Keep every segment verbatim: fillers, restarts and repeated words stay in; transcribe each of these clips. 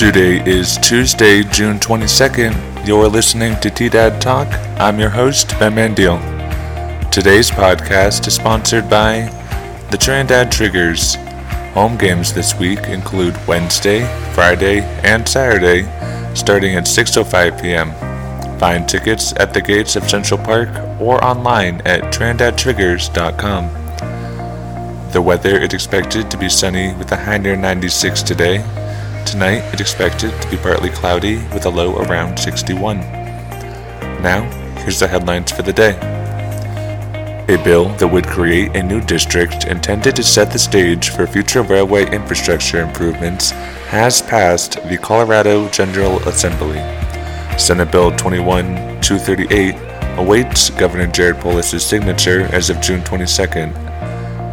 due date is Tuesday, June twenty-second. You're listening to T-Dad Talk. I'm your host, Ben Mandiel. Today's podcast is sponsored by the Trandad Triggers. Home games this week include Wednesday, Friday, and Saturday, starting at six oh five p.m. Find tickets at the gates of Central Park or online at Trandad Triggers dot com. The weather is expected to be sunny with a high near ninety-six today. Tonight it's expected to be partly cloudy with a low around sixty-one. Now, here's the headlines for the day. A bill that would create a new district intended to set the stage for future railway infrastructure improvements has passed the Colorado General Assembly. Senate Bill twenty-one dash two thirty-eight awaits Governor Jared Polis's signature as of June twenty-second.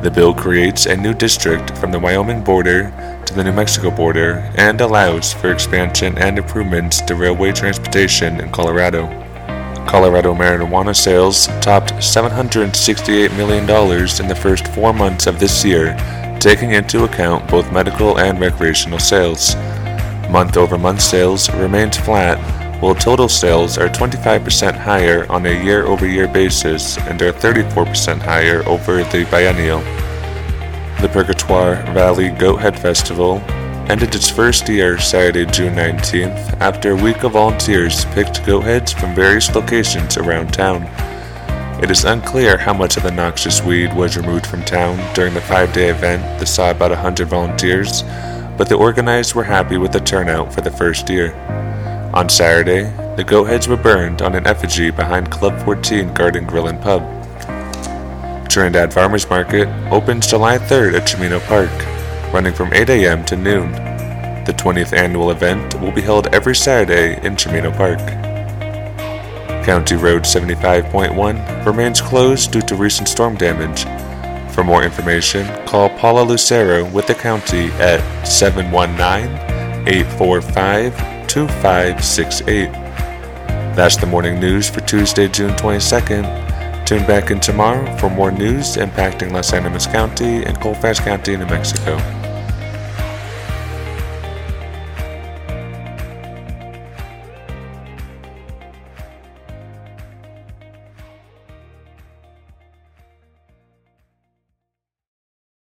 The bill creates a new district from the Wyoming border to the New Mexico border and allows for expansion and improvements to railway transportation in Colorado. Colorado marijuana sales topped seven hundred sixty-eight million dollars in the first four months of this year, taking into account both medical and recreational sales. Month-over-month sales remained flat, while total sales are twenty-five percent higher on a year-over-year basis and are thirty-four percent higher over the biennial. The Purgatoire Valley Goathead Festival ended its first year Saturday, June nineteenth, after a week of volunteers picked goatheads from various locations around town. It is unclear how much of the noxious weed was removed from town during the five-day event that saw about one hundred volunteers, but the organizers were happy with the turnout for the first year. On Saturday, the goatheads were burned on an effigy behind Club fourteen Garden Grill and Pub. Trandad Farmers Market opens July third at Cimino Park, running from eight a.m. to noon. The twentieth annual event will be held every Saturday in Cimino Park. County Road seventy-five point one remains closed due to recent storm damage. For more information, call Paula Lucero with the county at seven one nine, eight four five, two five six eight. That's the morning news for Tuesday, June twenty-second. Tune back in tomorrow for more news impacting Las Animas County and Colfax County, New Mexico.